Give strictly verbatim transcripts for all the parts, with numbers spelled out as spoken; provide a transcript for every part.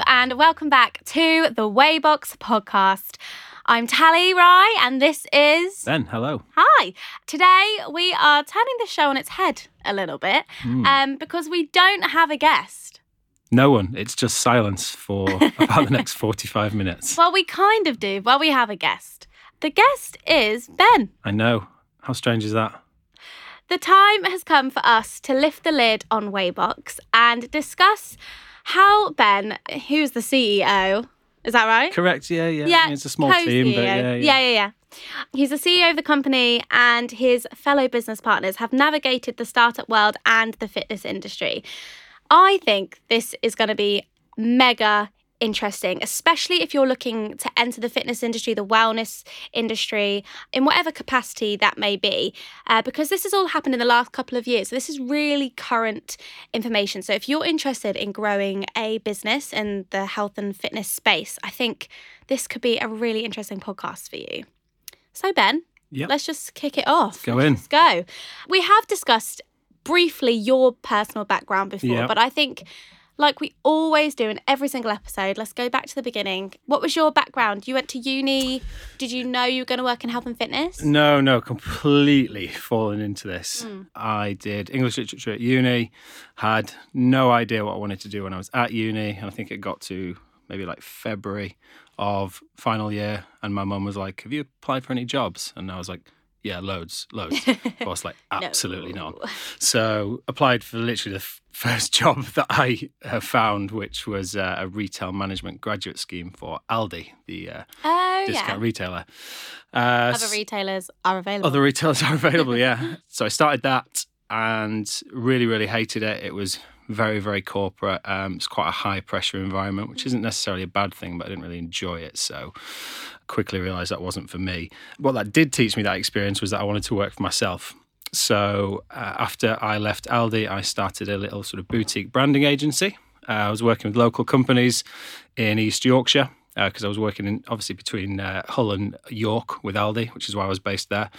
Hello and welcome back to the Whey Box podcast. I'm Tally Rye and this is... Ben, hello. Hi. Today we are turning the show on its head a little bit mm. um, because we don't have a guest. No one. It's just silence for about the next forty-five minutes. Well, we kind of do. Well, we have a guest. The guest is Ben. I know. How strange is that? The time has come for us to lift the lid on Whey Box and discuss... How Ben, who's the C E O, is that right? Correct, yeah, yeah. yeah I mean, it's a small team, but yeah, yeah. Yeah, yeah, yeah. He's the C E O of the company and his fellow business partners have navigated the startup world and the fitness industry. I think this is going to be mega interesting, especially if you're looking to enter the fitness industry, the wellness industry, in whatever capacity that may be, uh, because this has all happened in the last couple of years. So this is really current information. So if you're interested in growing a business in the health and fitness space, I think this could be a really interesting podcast for you. So Ben, yep. Let's just kick it off. Let's go let's in. Let's go. We have discussed briefly your personal background before, yep. but I think... Like we always do in every single episode, let's go back to the beginning. What was your background? You went to uni. Did you know you were going to work in health and fitness? No, no, completely fallen into this. Mm. I did English literature at uni, had no idea what I wanted to do when I was at uni. And I think it got to maybe like February of final year. And my mum was like, have you applied for any jobs? And I was like, yeah, loads, loads. I was like, absolutely no. not. So applied for literally the f- first job that I uh, found, which was uh, a retail management graduate scheme for Aldi, the uh, oh, discount yeah. retailer. Uh, other retailers are available. Other retailers are available, yeah. So I started that and really, really hated it. It was very, very corporate. Um, it's quite a high pressure environment, which isn't necessarily a bad thing, but I didn't really enjoy it. So quickly realised that wasn't for me. What that did teach me, that experience, was that I wanted to work for myself. So uh, after I left Aldi, I started a little sort of boutique branding agency. Uh, I was working with local companies in East Yorkshire because uh, I was working in, obviously between uh, Hull and York with Aldi, which is why I was based there.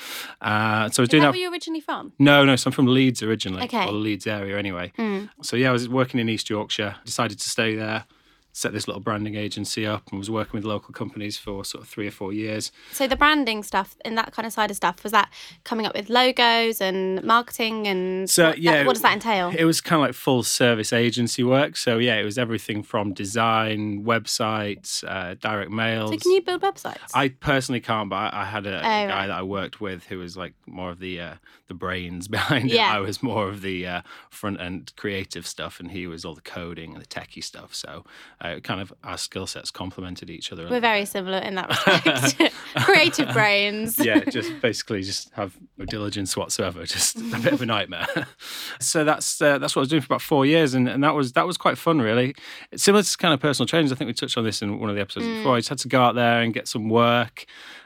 Uh, so I was is doing that, that where you originally from? No, no, so I'm from Leeds originally, okay. or Leeds area anyway. Mm. So yeah, I was working in East Yorkshire, decided to stay there, set this little branding agency up and was working with local companies for sort of three or four years. So the branding stuff and that kind of side of stuff, was that coming up with logos and marketing and so, what, yeah, that, what does that entail? It was kind of like full service agency work. So yeah, it was everything from design, websites, uh, direct mails. So can you build websites? I personally can't, but I, I had a oh, guy right. that I worked with who was like more of the uh, the brains behind yeah. it. I was more of the uh, front end creative stuff and he was all the coding and the techie stuff. So Uh, kind of our skill sets complemented each other. We're very similar in that respect. Creative brains. Yeah, just basically just have no diligence whatsoever. Just a bit of a nightmare. So that's uh, that's what I was doing for about four years, and, and that was that was quite fun, really. It's similar to kind of personal trainers. I think we touched on this in one of the episodes mm. before. I just had to go out there and get some work.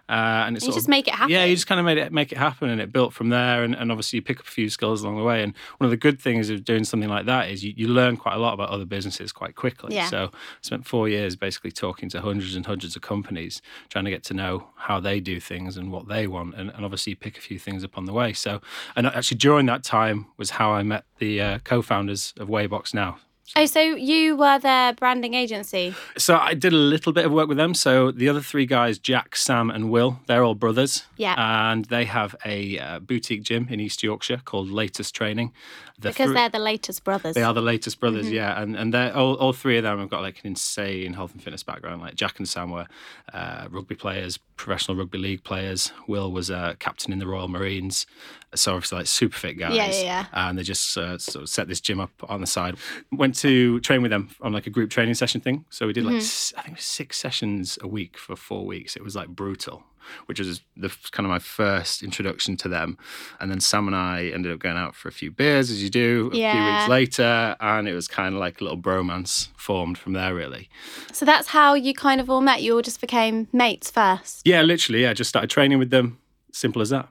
Uh, and it's you just of, make it happen. Yeah, you just kind of made it make it happen, and it built from there. And, and obviously, you pick up a few skills along the way. And one of the good things of doing something like that is you, you learn quite a lot about other businesses quite quickly. Yeah. So I spent four years basically talking to hundreds and hundreds of companies, trying to get to know how they do things and what they want, and, and obviously you pick a few things up on the way. So, and actually during that time was how I met the uh, co-founders of Whey Box now. So. Oh, so you were their branding agency? So I did a little bit of work with them. So the other three guys, Jack, Sam and Will, they're all brothers. Yeah. And they have a uh, boutique gym in East Yorkshire called Latest Training. The because th- they're the latest brothers. They are the latest brothers, mm-hmm. yeah. And and they're all, all three of them have got like an insane health and fitness background. Like Jack and Sam were uh, rugby players, professional rugby league players. Will was a uh, captain in the Royal Marines. So obviously like super fit guys. Yeah, yeah, yeah. And they just uh, sort of set this gym up on the side. Went to train with them on like a group training session thing. So we did like, mm-hmm. I think six sessions a week for four weeks. It was like brutal, which was the kind of my first introduction to them. And then Sam and I ended up going out for a few beers, as you do, a yeah. few weeks later. And it was kind of like a little bromance formed from there, really. So that's how you kind of all met. You all just became mates first. Yeah, literally. Yeah, I just started training with them. Simple as that.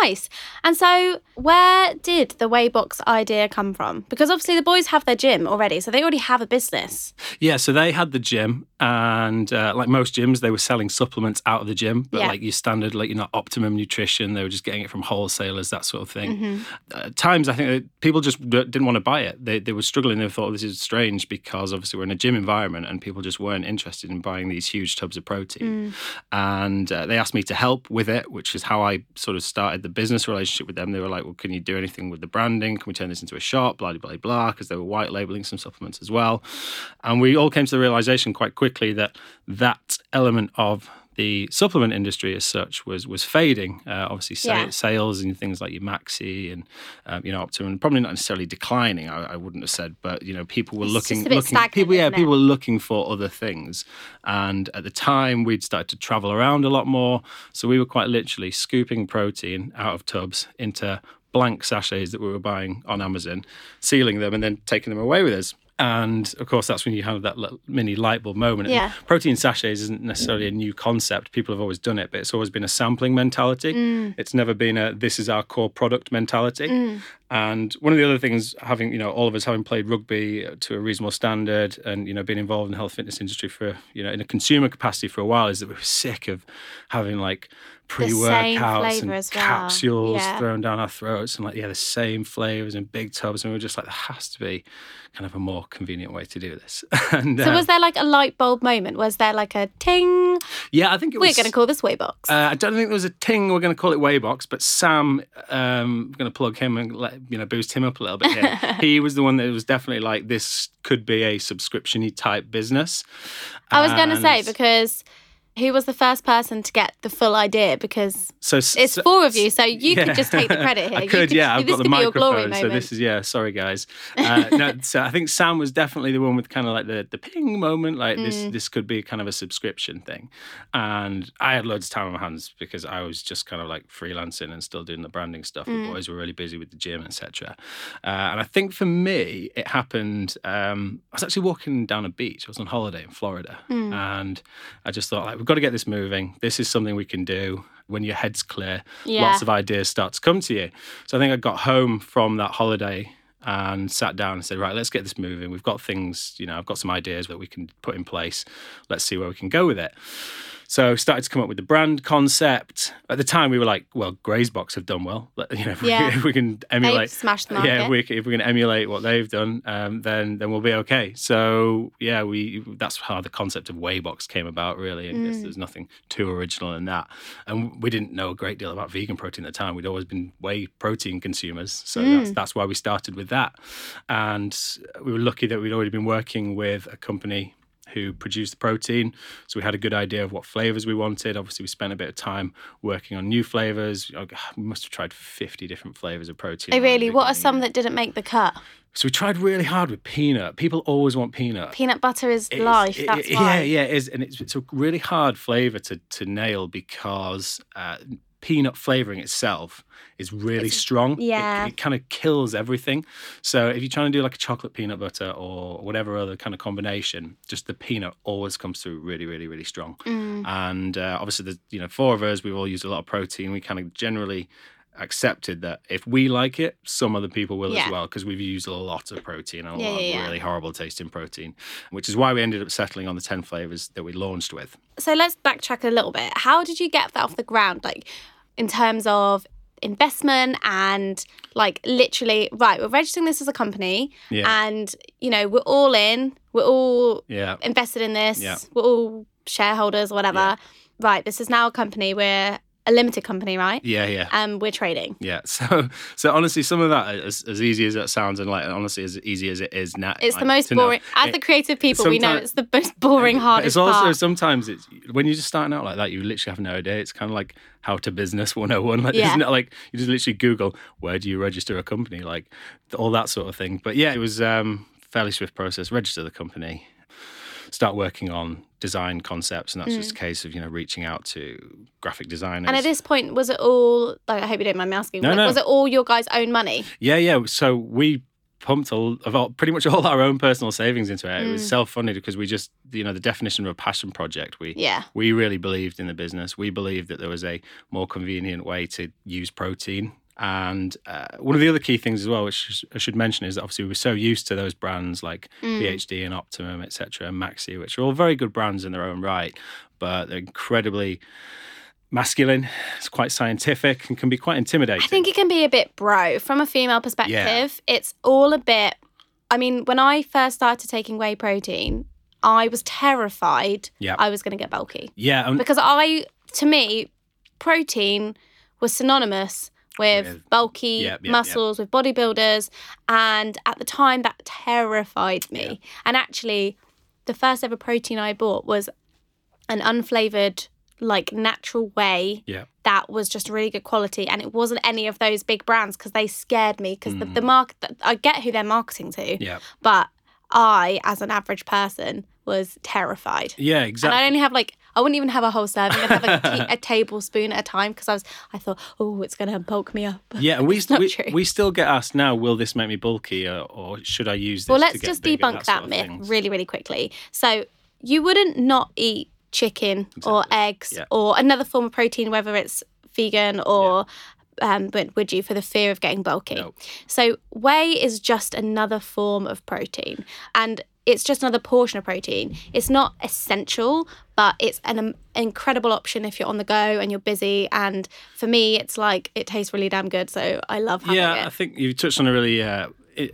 Nice. And so where did the Whey Box idea come from? Because obviously the boys have their gym already, so they already have a business. Yeah, so they had the gym, and uh, like most gyms, they were selling supplements out of the gym, but yeah. like your standard, like, you know, Optimum Nutrition, they were just getting it from wholesalers, that sort of thing. Mm-hmm. At times, I think that people just didn't want to buy it. They, they were struggling. They thought, oh, this is strange, because obviously we're in a gym environment and people just weren't interested in buying these huge tubs of protein. Mm. And uh, they asked me to help with it, which is how I sort of started the business relationship with them. They were like, well, can you do anything with the branding? Can we turn this into a shop? Blah, blah, blah, because they were white labeling some supplements as well. And we all came to the realization quite quickly that that element of the supplement industry as such was was fading. Uh, obviously, sa- yeah. sales and things like your Maxi and um, you know, Optimum, probably not necessarily declining. I, I wouldn't have said, but you know, people were it's looking, looking people, yeah, people were looking for other things. And at the time, we'd started to travel around a lot more, so we were quite literally scooping protein out of tubs into blank sachets that we were buying on Amazon, sealing them, and then taking them away with us. And, of course, that's when you have that mini light bulb moment. Yeah. Protein sachets isn't necessarily a new concept. People have always done it, but it's always been a sampling mentality. Mm. It's never been a this is our core product mentality. Mm. And one of the other things, having, you know, all of us having played rugby to a reasonable standard and, you know, been involved in the health fitness industry for, you know, in a consumer capacity for a while, is that we were sick of having, like, pre-workouts and well. capsules yeah. thrown down our throats and, like, yeah, the same flavours and big tubs. And we were just like, there has to be kind of a more convenient way to do this. and, so um, was there, like, a light bulb moment? Was there, like, a ting? Yeah, I think it we're was... We're going to call this Whey Box. Uh, I don't think there was a ting. We're going to call it Whey Box. But Sam, um, I'm going to plug him and, let you know, boost him up a little bit here. He was the one that was definitely like, this could be a subscription-y type business. I was going to say, because... Who was the first person to get the full idea? Because so, it's so, four of you, so you yeah. could just take the credit here. I could, you could yeah. I've got the microphone, so this is, yeah, sorry, guys. Uh, no, so I think Sam was definitely the one with kind of like the, the ping moment, like mm. this this could be kind of a subscription thing. And I had loads of time on my hands because I was just kind of like freelancing and still doing the branding stuff. Mm. The boys were really busy with the gym, et cetera. Uh, and I think for me, it happened, um, I was actually walking down a beach. I was on holiday in Florida. Mm. And I just thought, like, we've got to get this moving. This is something we can do. When your head's clear, yeah. lots of ideas start to come to you. So I think I got home from that holiday and sat down and said, right, let's get this moving. We've got things, you know, I've got some ideas that we can put in place. Let's see where we can go with it. So started to come up with the brand concept. At the time, we were like, well, Grey's Box have done well. You know, if, yeah. we, if we can emulate... smashed the market. Yeah, if we, if we can emulate what they've done, um, then then we'll be okay. So, yeah, we that's how the concept of Whey Box came about, really. And mm. there's nothing too original in that. And we didn't know a great deal about vegan protein at the time. We'd always been whey protein consumers. So mm. that's, that's why we started with that. And we were lucky that we'd already been working with a company who produced the protein. So we had a good idea of what flavours we wanted. Obviously, we spent a bit of time working on new flavours. We must have tried fifty different flavours of protein. Oh, really? What are some that didn't make the cut? So we tried really hard with peanut. People always want peanut. Peanut butter is it life, is, that's it, why. Yeah, yeah, it is. And it's, it's a really hard flavour to, to nail because... Uh, peanut flavouring itself is really it's, strong. Yeah. It, it kind of kills everything. So if you're trying to do like a chocolate peanut butter or whatever other kind of combination, just the peanut always comes through really, really, really strong. Mm. And uh, obviously, there's, you know, four of us, we've all used a lot of protein. We kind of generally accepted that if we like it, some other people will yeah. as well, because we've used a lot of protein, a yeah, lot yeah, of really yeah. horrible tasting protein, which is why we ended up settling on the ten flavours that we launched with. So let's backtrack a little bit. How did you get that off the ground? Like, in terms of investment and, like, literally, right, we're registering this as a company yeah. and, you know, we're all in, we're all yeah. invested in this, yeah. we're all shareholders, whatever. Yeah. Right, this is now a company, we're a limited company, right? Yeah, yeah. Um, we're trading. Yeah, so so honestly, some of that, as, as easy as that sounds, and like honestly, as easy as it is now, it's like, the most boring. Know, as it, the creative people, we know it's the most boring, hardest it's also, part. Sometimes it's when you're just starting out like that, you literally have no idea. It's kind of like how to business one oh one. Like, yeah. It's not like you just literally Google where do you register a company, like all that sort of thing. But yeah, it was um, fairly swift process. Register the company, start working on design concepts, and that's mm. just a case of, you know, reaching out to graphic designers. And at this point, was it all, like, I hope you don't mind me asking, no, like, no. was it all your guys' own money? Yeah, yeah. So we pumped a, about pretty much all our own personal savings into it. Mm. It was self-funded because we just, you know, the definition of a passion project, we yeah. we really believed in the business. We believed that there was a more convenient way to use protein. And uh, one of the other key things as well, which I should mention, is that obviously we were so used to those brands like mm. B H D and Optimum, et cetera, and Maxi, which are all very good brands in their own right, but they're incredibly masculine. It's quite scientific and can be quite intimidating. I think it can be a bit bro. From a female perspective, yeah. it's all a bit... I mean, when I first started taking whey protein, I was terrified yeah. I was going to get bulky. Yeah. Um, because I, to me, protein was synonymous with, with bulky yeah, yeah, muscles, yeah. with bodybuilders. And at the time, that terrified me. Yeah. And actually, the first ever protein I bought was an unflavoured, like, natural whey yeah. that was just really good quality. And it wasn't any of those big brands because they scared me because mm. the, the market, I get who they're marketing to. Yeah. But I, as an average person, was terrified. Yeah, exactly. And I only have like, I wouldn't even have a whole serving. I'd have like a, t- a tablespoon at a time because I was, I thought, oh, it's going to bulk me up. Yeah, and we, we, we still get asked now, will this make me bulky or, or should I use this? Well, let's to get just bigger, debunk that, that myth things. really, really quickly. So you wouldn't not eat chicken exactly. or eggs yeah. or another form of protein, whether it's vegan or... Yeah. Um, but would you, for the fear of getting bulky? Nope. So whey is just another form of protein, and it's just another portion of protein. It's not essential, but it's an um, incredible option if you're on the go and you're busy. And for me, it's like it tastes really damn good, so I love having yeah, it. Yeah, I think you touched on a really uh,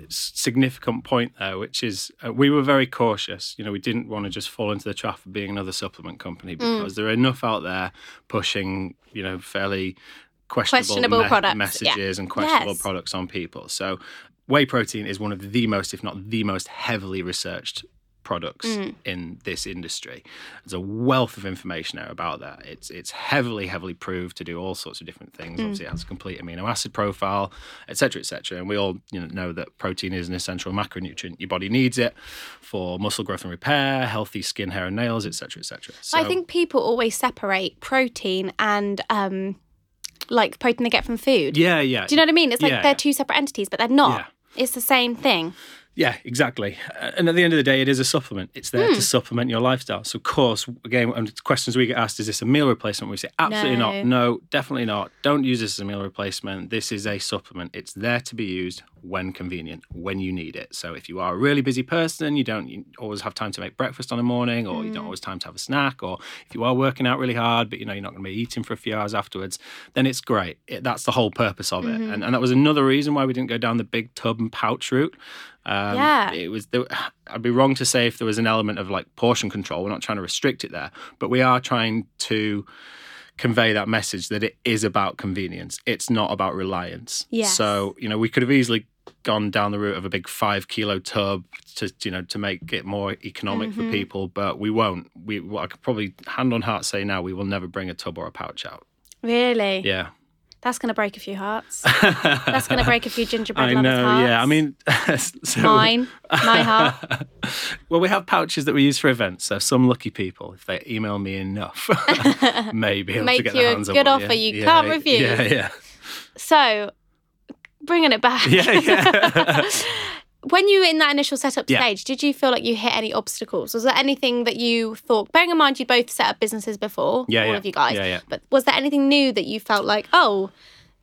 significant point there, which is uh, we were very cautious. You know, we didn't want to just fall into the trap of being another supplement company because mm. there are enough out there pushing, you know, fairly questionable, questionable me- products. messages yeah. and questionable yes. products on people. So whey protein is one of the most, if not the most heavily researched products mm. in this industry. There's a wealth of information there about that. It's it's heavily, heavily proved to do all sorts of different things. Mm. Obviously, it has a complete amino acid profile, et cetera, et cetera. And we all you know, know that protein is an essential macronutrient. Your body needs it for muscle growth and repair, healthy skin, hair and nails, et cetera, et cetera. So I think people always separate protein and... um like protein they get from food. Yeah, yeah. Do you know what I mean? It's like yeah, they're yeah. two separate entities, but they're not. Yeah. It's the same thing. Yeah, exactly. And at the end of the day, it is a supplement. It's there mm. to supplement your lifestyle. So, of course, again, questions we get asked, is this a meal replacement? We say, absolutely no. not. No, definitely not. Don't use this as a meal replacement. This is a supplement. It's there to be used when convenient, when you need it. So if you are a really busy person, you don't always have time to make breakfast on a morning, or mm. you don't always time to have a snack, or if you are working out really hard, but you know, you're not going to be eating for a few hours afterwards, then it's great. It, that's the whole purpose of mm-hmm. it. And, and that was another reason why we didn't go down the big tub and pouch route. Um, yeah. It was. There, I'd be wrong to say if there was an element of like portion control. We're not trying to restrict it there, but we are trying to convey that message that it is about convenience. It's not about reliance. Yes. So, you know, we could have easily gone down the route of a big five kilo tub to, you know, to make it more economic mm-hmm. for people, but we won't. We I could probably hand on heart say now we will never bring a tub or a pouch out. Really? Yeah. That's going to break a few hearts. That's going to break a few gingerbread I know, lovers' hearts. Yeah, I mean... so, Mine, my heart. Well, we have pouches that we use for events, so some lucky people, if they email me enough, may be able Make to get their hands on one. Make you a good offer yeah. you yeah, can't yeah, refuse. Yeah, yeah. So, bringing it back. Yeah, yeah. When you were in that initial setup stage, yeah. did you feel like you hit any obstacles? Was there anything that you thought, bearing in mind you both set up businesses before, yeah, all yeah. of you guys, yeah, yeah. but was there anything new that you felt like, oh,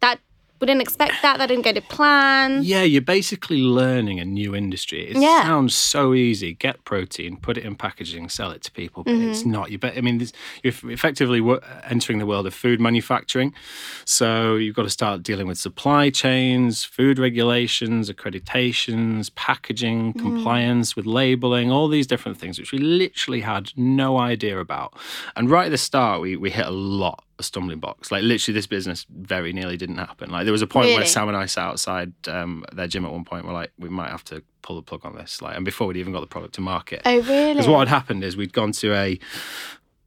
that we didn't expect that, that didn't go to plan? Yeah, you're basically learning a new industry. It yeah. sounds so easy. Get protein, put it in packaging, sell it to people, but mm-hmm. it's not. You bet. I mean, you're effectively entering the world of food manufacturing, so you've got to start dealing with supply chains, food regulations, accreditations, packaging, mm-hmm. compliance with labelling, all these different things, which we literally had no idea about. And right at the start, we, we hit a lot. A stumbling blocks. Like literally this business very nearly didn't happen. Like there was a point really? where Sam and I sat outside um, their gym at one point. We're like, we might have to pull the plug on this. Like, and before we'd even got the product to market. Oh really? Because what had happened is we'd gone to a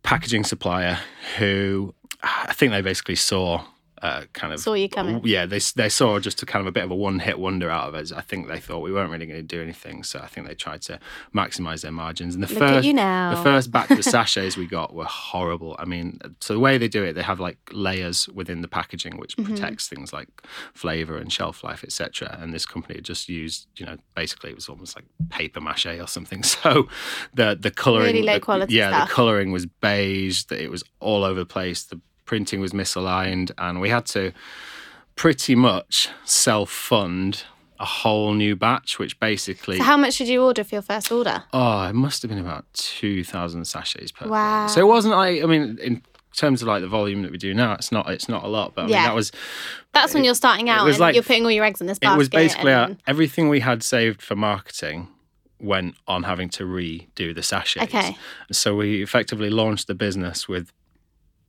packaging supplier who I think they basically saw uh, kind of... Saw you coming. Yeah, they they saw just a kind of a bit of a one-hit wonder out of us. I think they thought we weren't really going to do anything, so I think they tried to maximise their margins. And the Look first, at you now. The first batch of sachets we got were horrible. I mean, so the way they do it, they have like layers within the packaging, which mm-hmm. protects things like flavour and shelf life, et cetera. And this company just used, you know, basically it was almost like paper mache or something. So the the colouring... Really low quality Yeah, stuff. The colouring was beige, it was all over the place, the printing was misaligned, and we had to pretty much self-fund a whole new batch, which basically... So how much did you order for your first order? Oh, it must have been about two thousand sachets per Wow. Day. So it wasn't like, I mean, in terms of like the volume that we do now, it's not it's not a lot, but I yeah. mean, that was... That's it, when you're starting out and like, you're putting all your eggs in this basket. It was basically and... our, everything we had saved for marketing went on having to redo the sachets. Okay. So we effectively launched the business with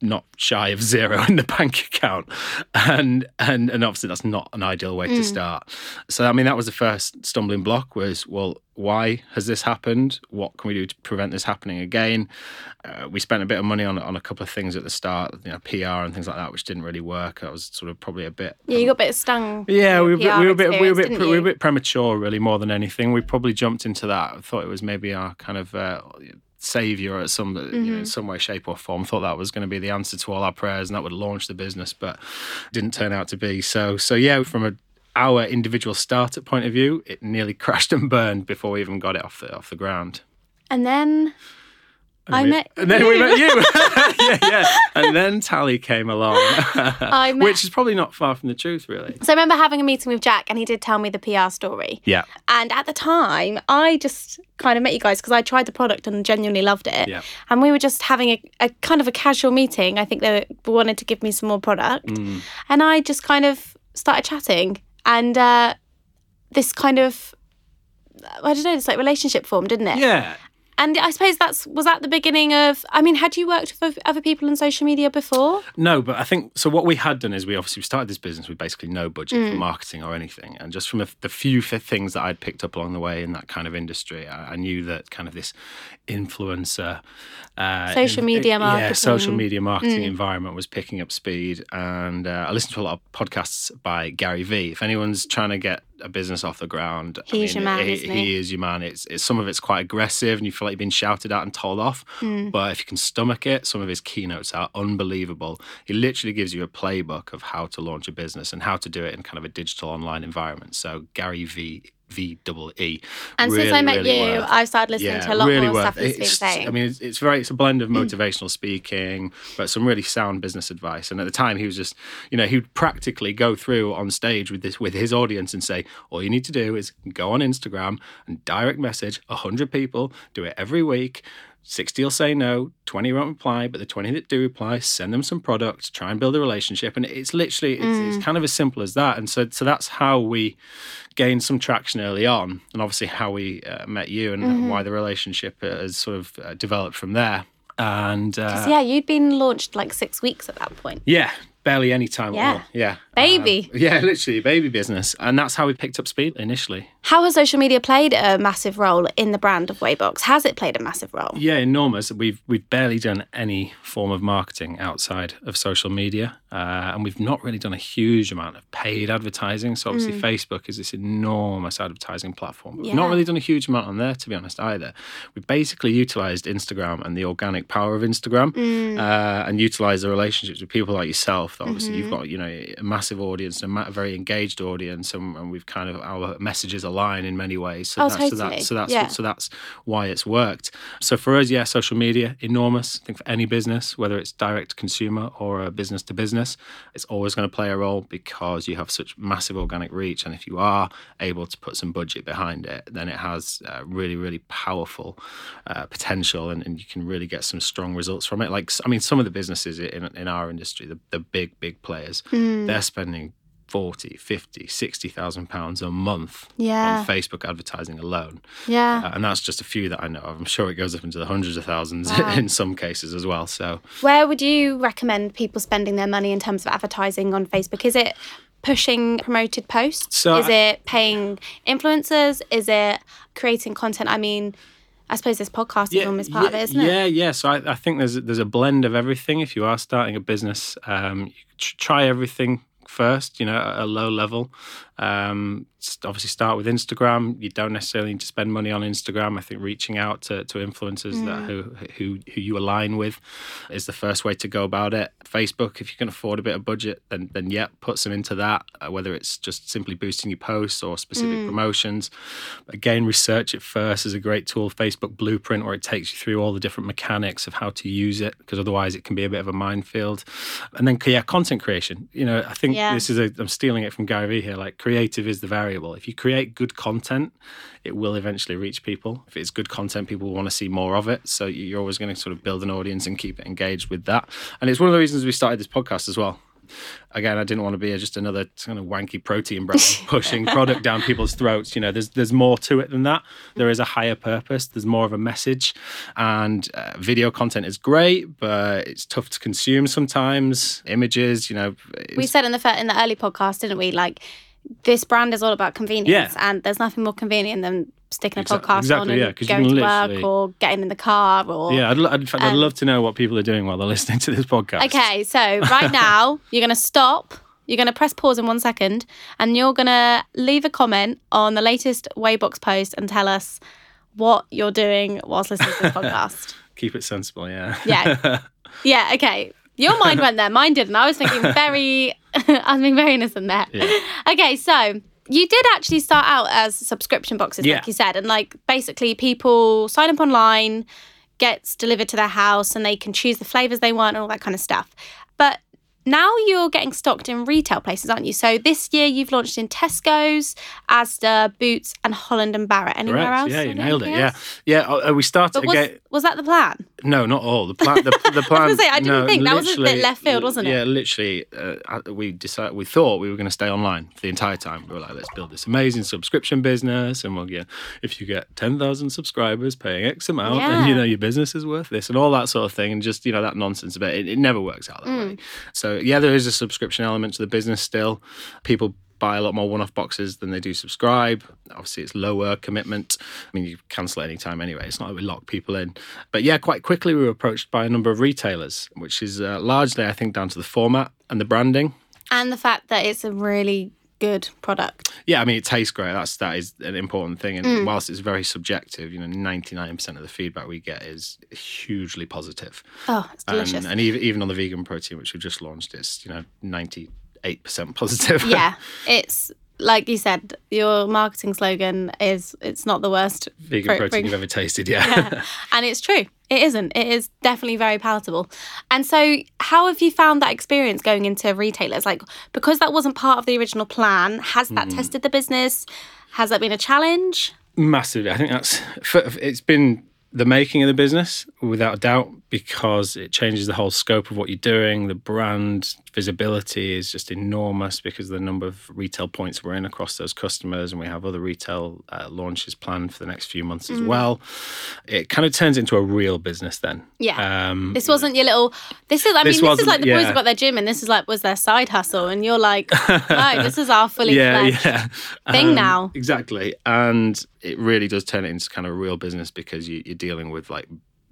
not shy of zero in the bank account, and and and obviously that's not an ideal way mm. to start. So I mean that was the first stumbling block, was well, why has this happened? What can we do to prevent this happening again? Uh, we spent a bit of money on on a couple of things at the start, you know, P R and things like that, which didn't really work. I was sort of probably a bit yeah, um, you got a bit of stung. Yeah, we, we were a bit we were a bit we were a bit premature, really, more than anything. We probably jumped into that. I thought it was maybe our kind of. Uh, saviour or some mm-hmm. you know, in some way, shape or form. Thought that was going to be the answer to all our prayers and that would launch the business, but didn't turn out to be. So so yeah, from a, our individual startup point of view, it nearly crashed and burned before we even got it off the off the ground. And then and I we, met And then you. we met you. yeah, yeah. And then Tally came along. I met... Which is probably not far from the truth, really. So I remember having a meeting with Jack and he did tell me the P R story. Yeah. And at the time, I just kind of met you guys because I tried the product and genuinely loved it. Yeah. And we were just having a, a kind of a casual meeting. I think they wanted to give me some more product. Mm. And I just kind of started chatting. And uh, this kind of, I don't know, it's like relationship formed, didn't it? Yeah. And I suppose that's, was that the beginning of, I mean, had you worked with other people on social media before? No, but I think, so what we had done is we obviously started this business with basically no budget mm. for marketing or anything. And just from a, the few things that I'd picked up along the way in that kind of industry, I, I knew that kind of this influencer... Uh, social media in, marketing. Yeah, social media marketing mm. environment was picking up speed. And uh, I listened to a lot of podcasts by Gary Vee. If anyone's trying to get a business off the ground, he's I mean, your man, he, isn't he? He is your man. It's, it's some of it's quite aggressive and you feel like you've been shouted at and told off, mm. but if you can stomach it, some of his keynotes are unbelievable. He literally gives you a playbook of how to launch a business and how to do it in kind of a digital online environment. So Gary Vee, V-double-E. And really, since I met really you, worth. I've started listening yeah, to a lot really more worth. Stuff that's been saying. I mean, it's, it's very, it's a blend of motivational speaking, but some really sound business advice. And at the time, he was just, you know, he would practically go through on stage with this, with his audience and say, all you need to do is go on Instagram and direct message one hundred people, do it every week. sixty will say no, twenty won't reply, but the twenty that do reply, send them some product, try and build a relationship. And it's literally, it's, mm. it's kind of as simple as that. And so so that's how we gained some traction early on, and obviously how we uh, met you and mm-hmm. why the relationship has sort of uh, developed from there. And uh, yeah, you'd been launched like six weeks at that point. Yeah, barely any time yeah. at all. Yeah. Baby. Um, yeah, literally, baby business. And that's how we picked up speed initially. How has social media played a massive role in the brand of Whey Box? Has it played a massive role? Yeah, enormous. We've we've barely done any form of marketing outside of social media. Uh, and we've not really done a huge amount of paid advertising. So obviously mm. Facebook is this enormous advertising platform. But yeah. We've not really done a huge amount on there, to be honest, either. We basically utilised Instagram and the organic power of Instagram mm. uh, and utilised the relationships with people like yourself. That obviously mm-hmm. you've got, you know, a massive audience, a very engaged audience, and, and we've kind of, our messages align in many ways. So, oh, that's, totally. so, that, so that's yeah. so that's why it's worked. So for us, yeah, social media, enormous. I think for any business, whether it's direct to consumer or a business to business, it's always going to play a role because you have such massive organic reach, and if you are able to put some budget behind it, then it has uh, really, really powerful uh, potential, and, and you can really get some strong results from it. Like, I mean, some of the businesses in, in our industry, the, the big, big players, mm. they're spending forty, fifty, sixty thousand pounds a month yeah. on Facebook advertising alone. Yeah. Uh, and that's just a few that I know of. I'm sure it goes up into the hundreds of thousands wow. in some cases as well. So, where would you recommend people spending their money in terms of advertising on Facebook? Is it pushing promoted posts? So Is I, it paying influencers? Is it creating content? I mean... I suppose this podcast yeah, is almost part yeah, of it, isn't it? Yeah, yeah. So I, I think there's there's a blend of everything. If you are starting a business, um, you try everything first, you know, at a low level. Um, obviously start with Instagram. You don't necessarily need to spend money on Instagram. I think reaching out to, to influencers mm. that who, who who you align with is the first way to go about it. Facebook, if you can afford a bit of budget, then then yeah, put some into that, uh, whether it's just simply boosting your posts or specific mm. promotions. Again, research it first is a great tool, Facebook Blueprint, where it takes you through all the different mechanics of how to use it, because otherwise it can be a bit of a minefield. And then, yeah, content creation. You know, I think yeah. this is a, I'm stealing it from Gary Vee here, like, creative is the variable. If you create good content, it will eventually reach people. If it's good content, people will want to see more of it. So you're always going to sort of build an audience and keep it engaged with that. And it's one of the reasons we started this podcast as well. Again, I didn't want to be just another kind of wanky protein brand pushing product down people's throats. You know, there's there's more to it than that. There is a higher purpose. There's more of a message. And uh, video content is great, but it's tough to consume sometimes. Images, you know. We said in the in the early podcast, didn't we? Like, this brand is all about convenience, yeah. and there's nothing more convenient than sticking a exactly, podcast exactly, on and yeah, going to work or getting in the car. Or yeah, I'd, lo- I'd, in fact, um, I'd love to know what people are doing while they're listening to this podcast. Okay, so right now, you're going to stop, you're going to press pause in one second, and you're going to leave a comment on the latest Whey Box post and tell us what you're doing whilst listening to this podcast. Keep it sensible, yeah. Yeah, yeah. okay. Your mind went there, mine didn't. I was thinking very... I was being very innocent there. Yeah. Okay, so you did actually start out as subscription boxes, yeah. like you said, and like basically people sign up online, gets delivered to their house, and they can choose the flavours they want and all that kind of stuff. But now you're getting stocked in retail places, aren't you? So this year you've launched in Tesco's, Asda, Boots, and Holland and Barrett. Anywhere Correct. else? Yeah, you nailed it. Yeah, yeah. Uh, we started was, again. Was that the plan? No, not all. The plan. The, the plan. I was going to say I didn't no, think that was a bit left field, wasn't it? Yeah, literally. Uh, we decided we thought we were going to stay online for the entire time. We were like, let's build this amazing subscription business, and we'll get if you get ten thousand subscribers paying X amount, yeah. then you know your business is worth this, and all that sort of thing, and just you know that nonsense about it. It never works out that mm. way. So. Yeah, there is a subscription element to the business still. People buy a lot more one-off boxes than they do subscribe. Obviously, it's lower commitment. I mean, you cancel at any time anyway. It's not like we lock people in. But yeah, quite quickly we were approached by a number of retailers, which is uh, largely, I think, down to the format and the branding. And the fact that it's a really... good product. Yeah, I mean, it tastes great. That's that is an important thing. And mm. whilst it's very subjective, you know, ninety-nine percent of the feedback we get is hugely positive. Oh, it's delicious. And, and even, even on the vegan protein, which we just launched, it's, you know, ninety-eight percent positive. Yeah, it's like you said, your marketing slogan is it's not the worst vegan pro- protein pro- you've ever tasted. Yeah. yeah. And it's true. It isn't. It is definitely very palatable. And so how have you found that experience going into retailers? Like, because that wasn't part of the original plan, has that mm. tested the business? Has that been a challenge? Massively. I think that's, it's been the making of the business without a doubt, because it changes the whole scope of what you're doing. The brand visibility is just enormous because of the number of retail points we're in across those customers, and we have other retail uh, launches planned for the next few months as mm. well. It kind of turns into a real business then. Yeah. Um, this wasn't your little... This is, I this mean, this is like the yeah. boys have got their gym and this is like, was their side hustle, and you're like, no, this is our fully yeah, fledged yeah. thing um, now. Exactly. And it really does turn it into kind of a real business, because you, you're dealing with like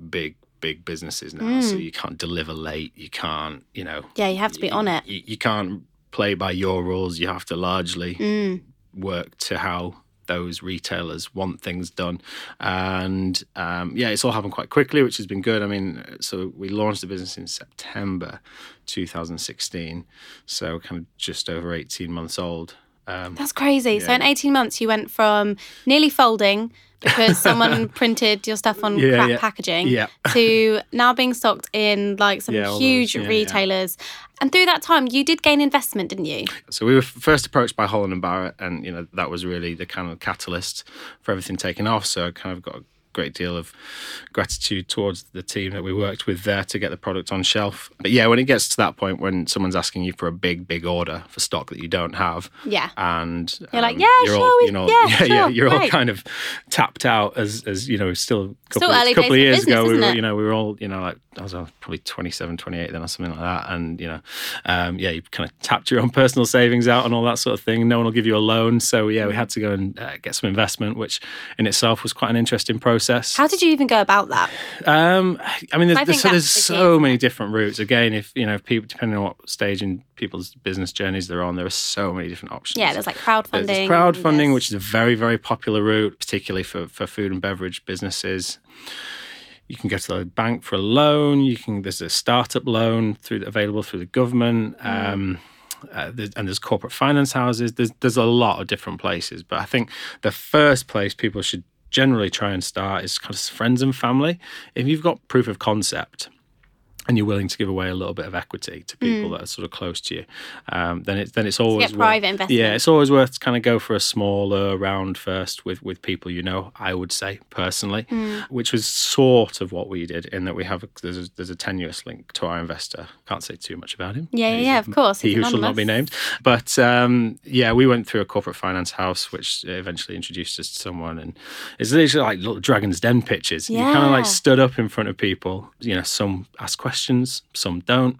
big... big businesses now, mm. so you can't deliver late, you can't, you know... Yeah, you have to be you, on it. You, you can't play by your rules, you have to largely mm. work to how those retailers want things done. And, um, yeah, it's all happened quite quickly, which has been good. I mean, so we launched the business in September twenty sixteen, so kind of just over eighteen months old. Um, That's crazy. Yeah. So in eighteen months, you went from nearly folding... because someone printed your stuff on yeah, crap yeah. packaging yeah. to now being stocked in like some yeah, huge those, yeah, retailers. Yeah. And through that time, you did gain investment, didn't you? So we were first approached by Holland and Barrett, and you know that was really the kind of catalyst for everything taking off. So I kind of got a great deal of gratitude towards the team that we worked with there to get the product on shelf. But yeah, when it gets to that point when someone's asking you for a big, big order for stock that you don't have, yeah, and um, you're like, yeah, you're sure, all, we, you know, yeah, yeah, sure, yeah, you're right. all kind of tapped out as, as you know, still a couple, still early couple of years ago, we were, you know, we were all, you know, like I was probably twenty-seven, twenty-eight then or something like that, and you know, um, yeah, you kind of tapped your own personal savings out and all that sort of thing. No one will give you a loan, so yeah, we had to go and uh, get some investment, which in itself was quite an interesting process. process. How did you even go about that? Um, I mean, there's, I there's, so, there's the so many different routes. Again, if you know, if people, depending on what stage in people's business journeys they're on, there are so many different options. Yeah, there's like crowdfunding. There's crowdfunding, which is a very, very popular route, particularly for, for food and beverage businesses. You can go to the bank for a loan. You can there's a startup loan through available through the government. Mm. Um, Uh, there's, and there's corporate finance houses. There's there's a lot of different places, but I think the first place people should generally try and start is kind of friends and family. If you've got proof of concept and you're willing to give away a little bit of equity to people mm. that are sort of close to you, um, then it's then it's always to get private worth, investment. Yeah, it's always worth to kind of go for a smaller round first with with people you know. I would say personally, mm. which was sort of what we did in that we have a, there's a, there's a tenuous link to our investor. Can't say too much about him. Yeah, He's yeah, a, of course. He who shall not be named. But um, yeah, we went through a corporate finance house, which eventually introduced us to someone, and it's literally like little Dragon's Den pitches. Yeah. You kind of like stood up in front of people. You know, some ask questions. Questions, some don't,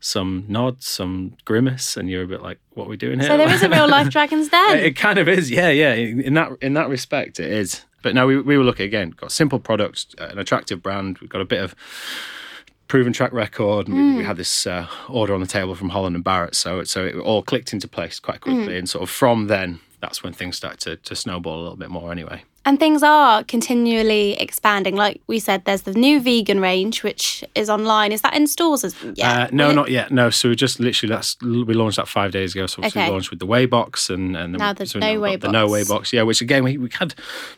some nod, some grimace, and you're a bit like, "What are we doing here?" So there is a real life Dragon's Den. It kind of is, yeah, yeah. In that in that respect, it is. But no, we we were looking again. Got simple products, an attractive brand. We've got a bit of proven track record. And mm. we, we had this uh, order on the table from Holland and Barrett, so so it all clicked into place quite quickly. Mm. And sort of from then, that's when things started to, to snowball a little bit more. Anyway. And things are continually expanding. Like we said, there's the new vegan range, which is online. Is that in stores as yet? Uh, no, Will not it? Yet. No, so we just literally, that's, we launched that five days ago. So okay. We launched with the Whey Box. And, and now there's so no Whey Box. The no Whey Box, yeah, which again, we, we had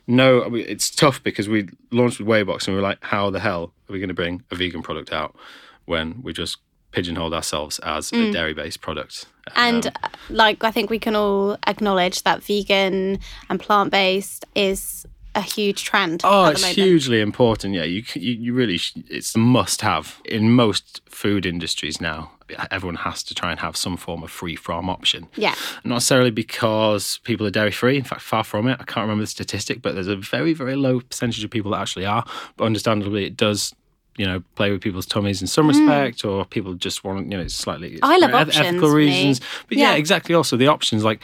no, we, it's tough because we launched with Whey Box and we were like, how the hell are we going to bring a vegan product out when we just pigeonholed ourselves as mm. a dairy-based product? And um, like I think we can all acknowledge that vegan and plant-based is a huge trend. Oh, it's moment. hugely important. Yeah, you you, you really sh- it's a must-have in most food industries now. Everyone has to try and have some form of free from option. Yeah, not necessarily because people are dairy free. In fact, far from it. I can't remember the statistic, but there's a very very low percentage of people that actually are. But understandably, it does. You know, play with people's tummies in some respect, mm. or people just want, you know, it's slightly it's I love options, ethical reasons. Me. But yeah. yeah, exactly. Also, the options, like,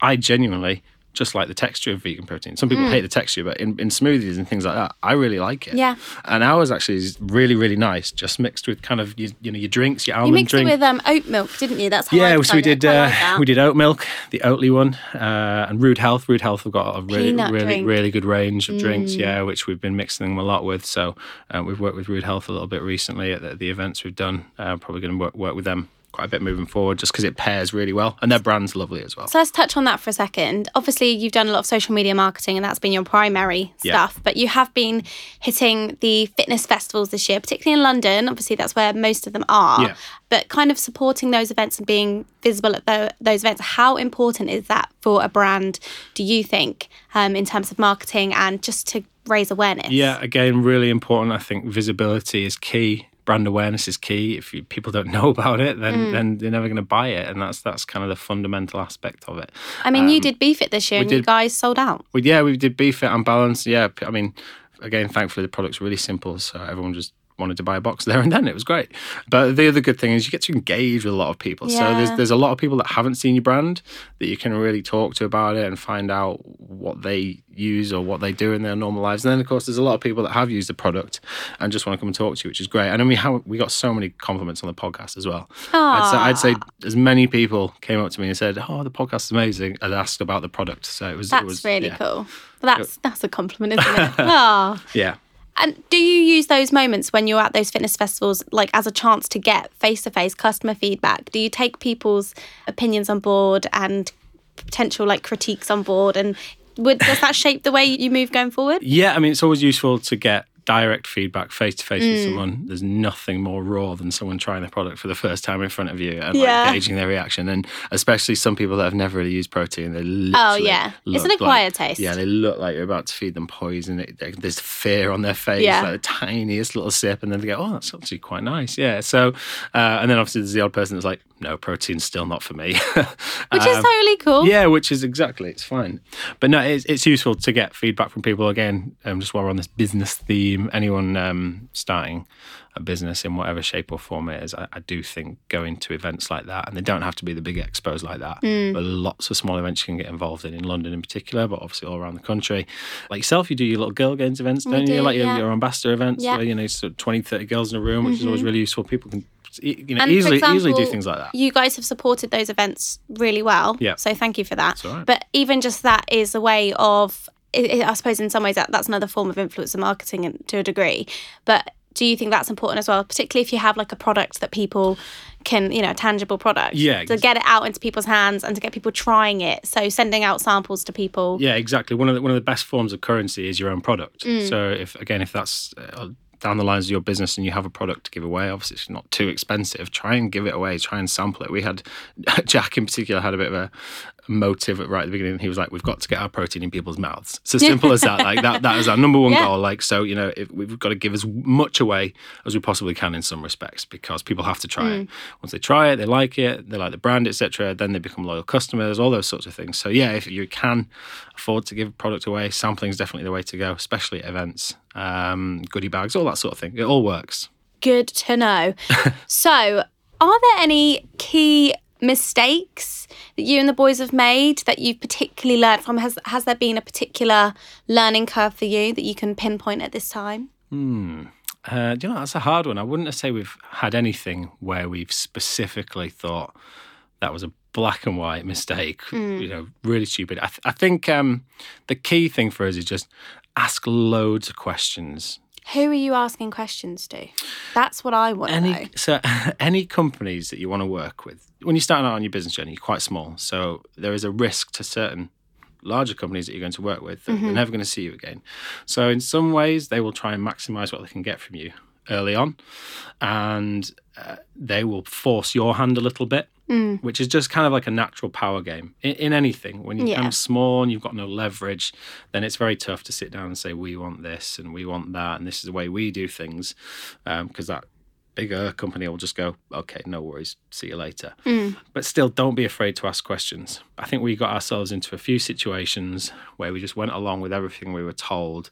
I genuinely just like the texture of vegan protein. Some people mm. hate the texture, but in, in smoothies and things like that, I really like it. Yeah. And ours actually is really, really nice, just mixed with kind of, you, you know, your drinks, your almond drink. You mixed drink. it with um, oat milk, didn't you? That's how yeah, I so we did. Uh, like we did oat milk, the Oatly one, uh, and Rude Health. Rude Health have got a really, Peanut really, drink. really good range of mm. drinks, yeah, which we've been mixing them a lot with. So uh, we've worked with Rude Health a little bit recently at the, the events we've done. Uh, probably going to work, work with them quite a bit moving forward just because it pairs really well and their brand's lovely as well. So let's touch on that for a second. Obviously you've done a lot of social media marketing and that's been your primary yeah. stuff, but you have been hitting the fitness festivals this year, particularly in London. Obviously that's where most of them are, yeah. but kind of supporting those events and being visible at the, those events. How important is that for a brand, do you think, um, in terms of marketing and just to raise awareness? Yeah, again, really important. I think visibility is key. Brand awareness is key. If you, people don't know about it, then mm. then they're never going to buy it, and that's that's kind of the fundamental aspect of it. I mean, um, you did Beefit this year, and did, you guys sold out. We, yeah, we did Beefit and Balanced. Yeah, I mean, again, thankfully the product's really simple, so everyone just wanted to buy a box there and then. It was great. But the other good thing is you get to engage with a lot of people. Yeah. So there's there's a lot of people that haven't seen your brand that you can really talk to about it and find out what they use or what they do in their normal lives. And then, of course, there's a lot of people that have used the product and just want to come and talk to you, which is great. And then we, have, we got so many compliments on the podcast as well. I'd say, I'd say as many people came up to me and said, oh, the podcast is amazing, and asked about the product. So it was... That's it was, really yeah. cool. Well, that's, that's a compliment, isn't it? Oh. Yeah. And do you use those moments when you're at those fitness festivals, like as a chance to get face-to-face customer feedback? Do you take people's opinions on board and potential like critiques on board? And would, does that shape the way you move going forward? Yeah, I mean, it's always useful to get direct feedback face-to-face mm. with someone. There's nothing more raw than someone trying the product for the first time in front of you and yeah. like, gauging their reaction. And especially some people that have never really used protein, they literally oh yeah it's an acquired like, taste. Yeah, they look like you're about to feed them poison. There's fear on their face, yeah. like the tiniest little sip, and then they go, oh, that's actually quite nice. Yeah, so uh, and then obviously there's the odd person that's like, no, protein's still not for me. um, which is totally cool. Yeah, which is exactly, it's fine. But no, it's, it's useful to get feedback from people again, um, just while we're on this business theme. Anyone um, starting a business in whatever shape or form it is, I, I do think going to events like that, and they don't have to be the big expos like that, mm. but lots of small events you can get involved in, in London in particular, but obviously all around the country. Like yourself, you do your little girl games events, don't do, you? Like your, yeah. your ambassador events, yeah. where, you know, sort of twenty, thirty girls in a room, which mm-hmm. is always really useful. People can you know, and easily, example, easily do things like that. You guys have supported those events really well, yeah. so thank you for that. That's all right. But even just that is a way of... I suppose in some ways that, that's another form of influencer marketing to a degree. But do you think that's important as well, particularly if you have like a product that people can, you know, a tangible product? Yeah. To get it out into people's hands and to get people trying it. So sending out samples to people. Yeah, exactly. One of the, one of the best forms of currency is your own product. Mm. So if again, if that's... Uh, down the lines of your business and you have a product to give away, obviously it's not too expensive, try and give it away, try and sample it. We had, Jack in particular had a bit of a motive right at the beginning. He was like, we've got to get our protein in people's mouths. It's as simple as that. Like that, that was our number one yeah. goal. Like, so, you know, if, we've got to give as much away as we possibly can in some respects, because people have to try mm. it. Once they try it, they like it, they like the brand, et cetera. Then they become loyal customers, all those sorts of things. So yeah, if you can afford to give a product away, sampling is definitely the way to go, especially at events. Um, goodie bags, all that sort of thing. It all works. Good to know. So, are there any key mistakes that you and the boys have made that you've particularly learned from? Has has there been a particular learning curve for you that you can pinpoint at this time? Hmm. Uh, do you know, that's a hard one. I wouldn't say we've had anything where we've specifically thought that was a black and white mistake, mm. you know, really stupid. I, th- I think um, the key thing for us is just ask loads of questions. Who are you asking questions to? That's what I want any, to know. So any companies that you want to work with, when you're starting out on your business journey, you're quite small. So there is a risk to certain larger companies that you're going to work with. That mm-hmm. They're never going to see you again. So in some ways, they will try and maximise what they can get from you early on. And uh, they will force your hand a little bit. Mm. Which is just kind of like a natural power game in, in anything. When you're yeah. kind of small and you've got no leverage, then it's very tough to sit down and say, we want this and we want that and this is the way we do things, because um, that bigger company will just go, okay, no worries, see you later. Mm. But still, don't be afraid to ask questions. I think we got ourselves into a few situations where we just went along with everything we were told,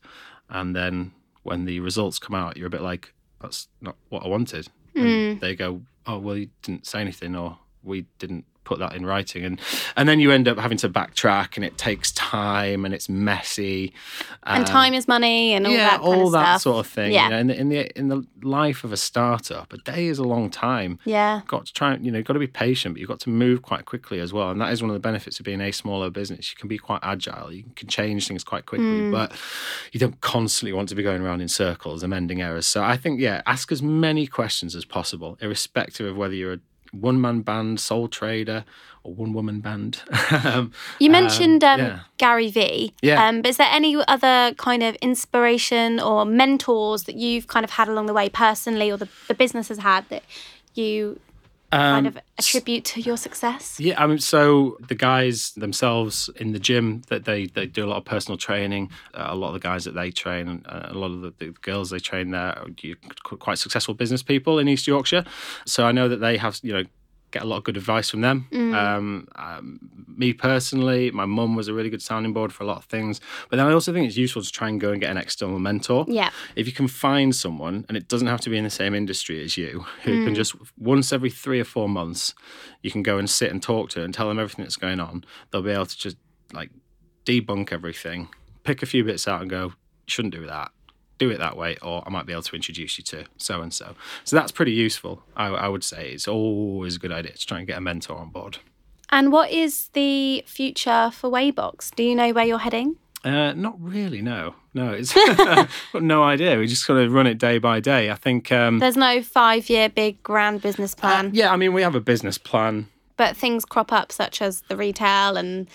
and then when the results come out, you're a bit like, that's not what I wanted. Mm. And they go, oh, well, you didn't say anything, or... we didn't put that in writing, and and then you end up having to backtrack, and it takes time, and it's messy, and um, time is money, and all yeah, that kind all of that stuff. sort of thing. Yeah, you know, in the in the in the life of a startup, a day is a long time. Yeah, you've got to try, you know, you've got to be patient, but you've got to move quite quickly as well, and that is one of the benefits of being a smaller business. You can be quite agile, you can change things quite quickly, mm. but you don't constantly want to be going around in circles amending errors. So I think yeah, ask as many questions as possible, irrespective of whether you're a one-man band, sole trader, or one-woman band. um, you mentioned um, um, yeah. Gary Vee. Yeah. Um, but is there any other kind of inspiration or mentors that you've kind of had along the way personally, or the, the business has had, that you um, kind of attribute to your success? Yeah, I mean, so the guys themselves in the gym, that they, they do a lot of personal training. Uh, a lot of the guys that they train, uh, a lot of the, the girls they train there are quite successful business people in East Yorkshire. So I know that they have, you know, get a lot of good advice from them. Mm. Um, um, me personally, my mum was a really good sounding board for a lot of things. But then I also think it's useful to try and go and get an external mentor. Yeah. If you can find someone, and it doesn't have to be in the same industry as you, who mm. can just once every three or four months, you can go and sit and talk to and tell them everything that's going on. They'll be able to just like debunk everything, pick a few bits out and go, you shouldn't do that. Do it that way, or I might be able to introduce you to so-and-so. So that's pretty useful, I, I would say. It's always a good idea to try and get a mentor on board. And what is the future for Whey Box? Do you know where you're heading? Uh, not really, no. No, it's got no idea. We just kind of run it day by day. I think... Um, There's no five-year big grand business plan? Uh, yeah, I mean, we have a business plan. But things crop up, such as the retail and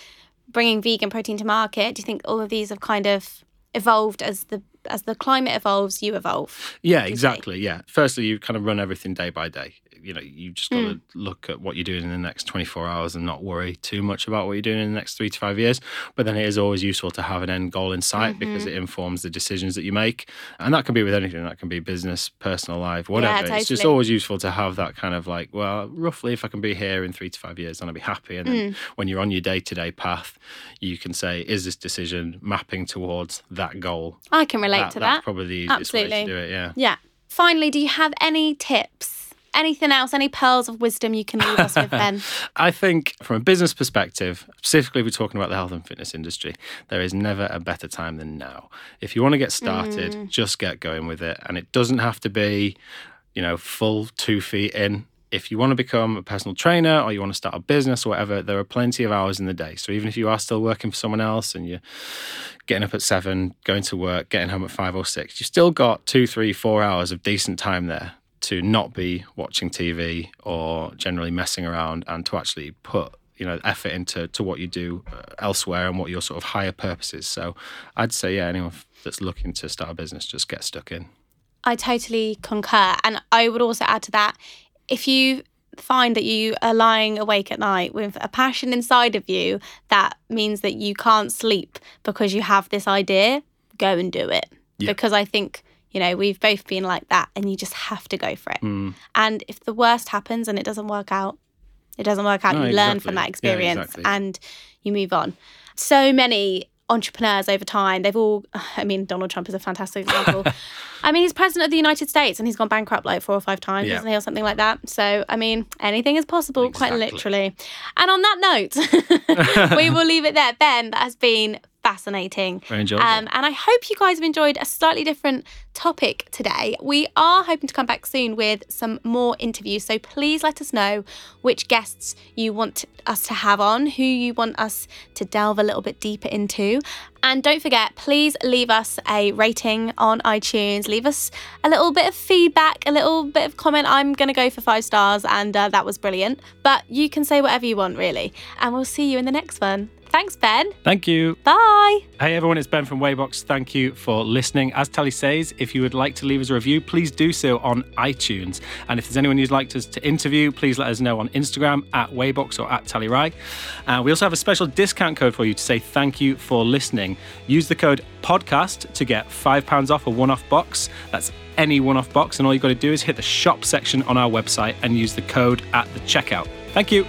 bringing vegan protein to market. Do you think all of these have kind of evolved as the as the climate evolves, you evolve? Yeah, exactly, yeah. Firstly, you kind of run everything day by day. You know, you just got to mm. look at what you're doing in the next twenty-four hours and not worry too much about what you're doing in the next three to five years. But then it is always useful to have an end goal in sight, mm-hmm. because it informs the decisions that you make. And that can be with anything. That can be business, personal life, whatever. Yeah, totally. It's just always useful to have that kind of like, well, roughly if I can be here in three to five years, then I'll be happy. And then mm. when you're on your day-to-day path, you can say, is this decision mapping towards that goal? I can relate that, to that. That's probably the easiest Absolutely. way to do it, yeah. Yeah. Finally, do you have any tips? Anything else? Any pearls of wisdom you can leave us with, Ben? I think from a business perspective, specifically if we're talking about the health and fitness industry, there is never a better time than now. If you want to get started, mm. just get going with it. And it doesn't have to be, you know, full two feet in. If you want to become a personal trainer or you want to start a business or whatever, there are plenty of hours in the day. So even if you are still working for someone else and you're getting up at seven, going to work, getting home at five or six, you've still got two, three, four hours of decent time there to not be watching T V or generally messing around and to actually put, you know, effort into to what you do elsewhere and what your sort of higher purpose is. So I'd say, yeah, anyone that's looking to start a business, just get stuck in. I totally concur. And I would also add to that, if you find that you are lying awake at night with a passion inside of you, that means that you can't sleep because you have this idea, go and do it. Yeah. Because I think, you know, we've both been like that and you just have to go for it. Mm. And if the worst happens and it doesn't work out, it doesn't work out. No, you exactly. learn from that experience yeah, exactly. and you move on. So many entrepreneurs over time, they've all, I mean, Donald Trump is a fantastic example. I mean, he's president of the United States and he's gone bankrupt like four or five times, yeah. hasn't he, or something like that. So, I mean, anything is possible, exactly. quite literally. And on that note, we will leave it there. Ben, that has been fascinating. Very enjoyable. Um, and I hope you guys have enjoyed a slightly different topic today. We are hoping to come back soon with some more interviews. So please let us know which guests you want us to have on, who you want us to delve a little bit deeper into. And don't forget, please leave us a rating on iTunes. Leave us a little bit of feedback, a little bit of comment. I'm going to go for five stars and uh, that was brilliant. But you can say whatever you want, really. And we'll see you in the next one. Thanks, Ben. Thank you. Bye. Hey, everyone, it's Ben from Whey Box. Thank you for listening. As Tally says, if you would like to leave us a review, please do so on iTunes. And if there's anyone you'd like us to interview, please let us know on Instagram at Wheybox or at Tally Rye. Uh, we also have a special discount code for you to say thank you for listening. Use the code podcast to get five pounds off a one-off box. That's any one-off box. And all you've got to do is hit the shop section on our website and use the code at the checkout. Thank you.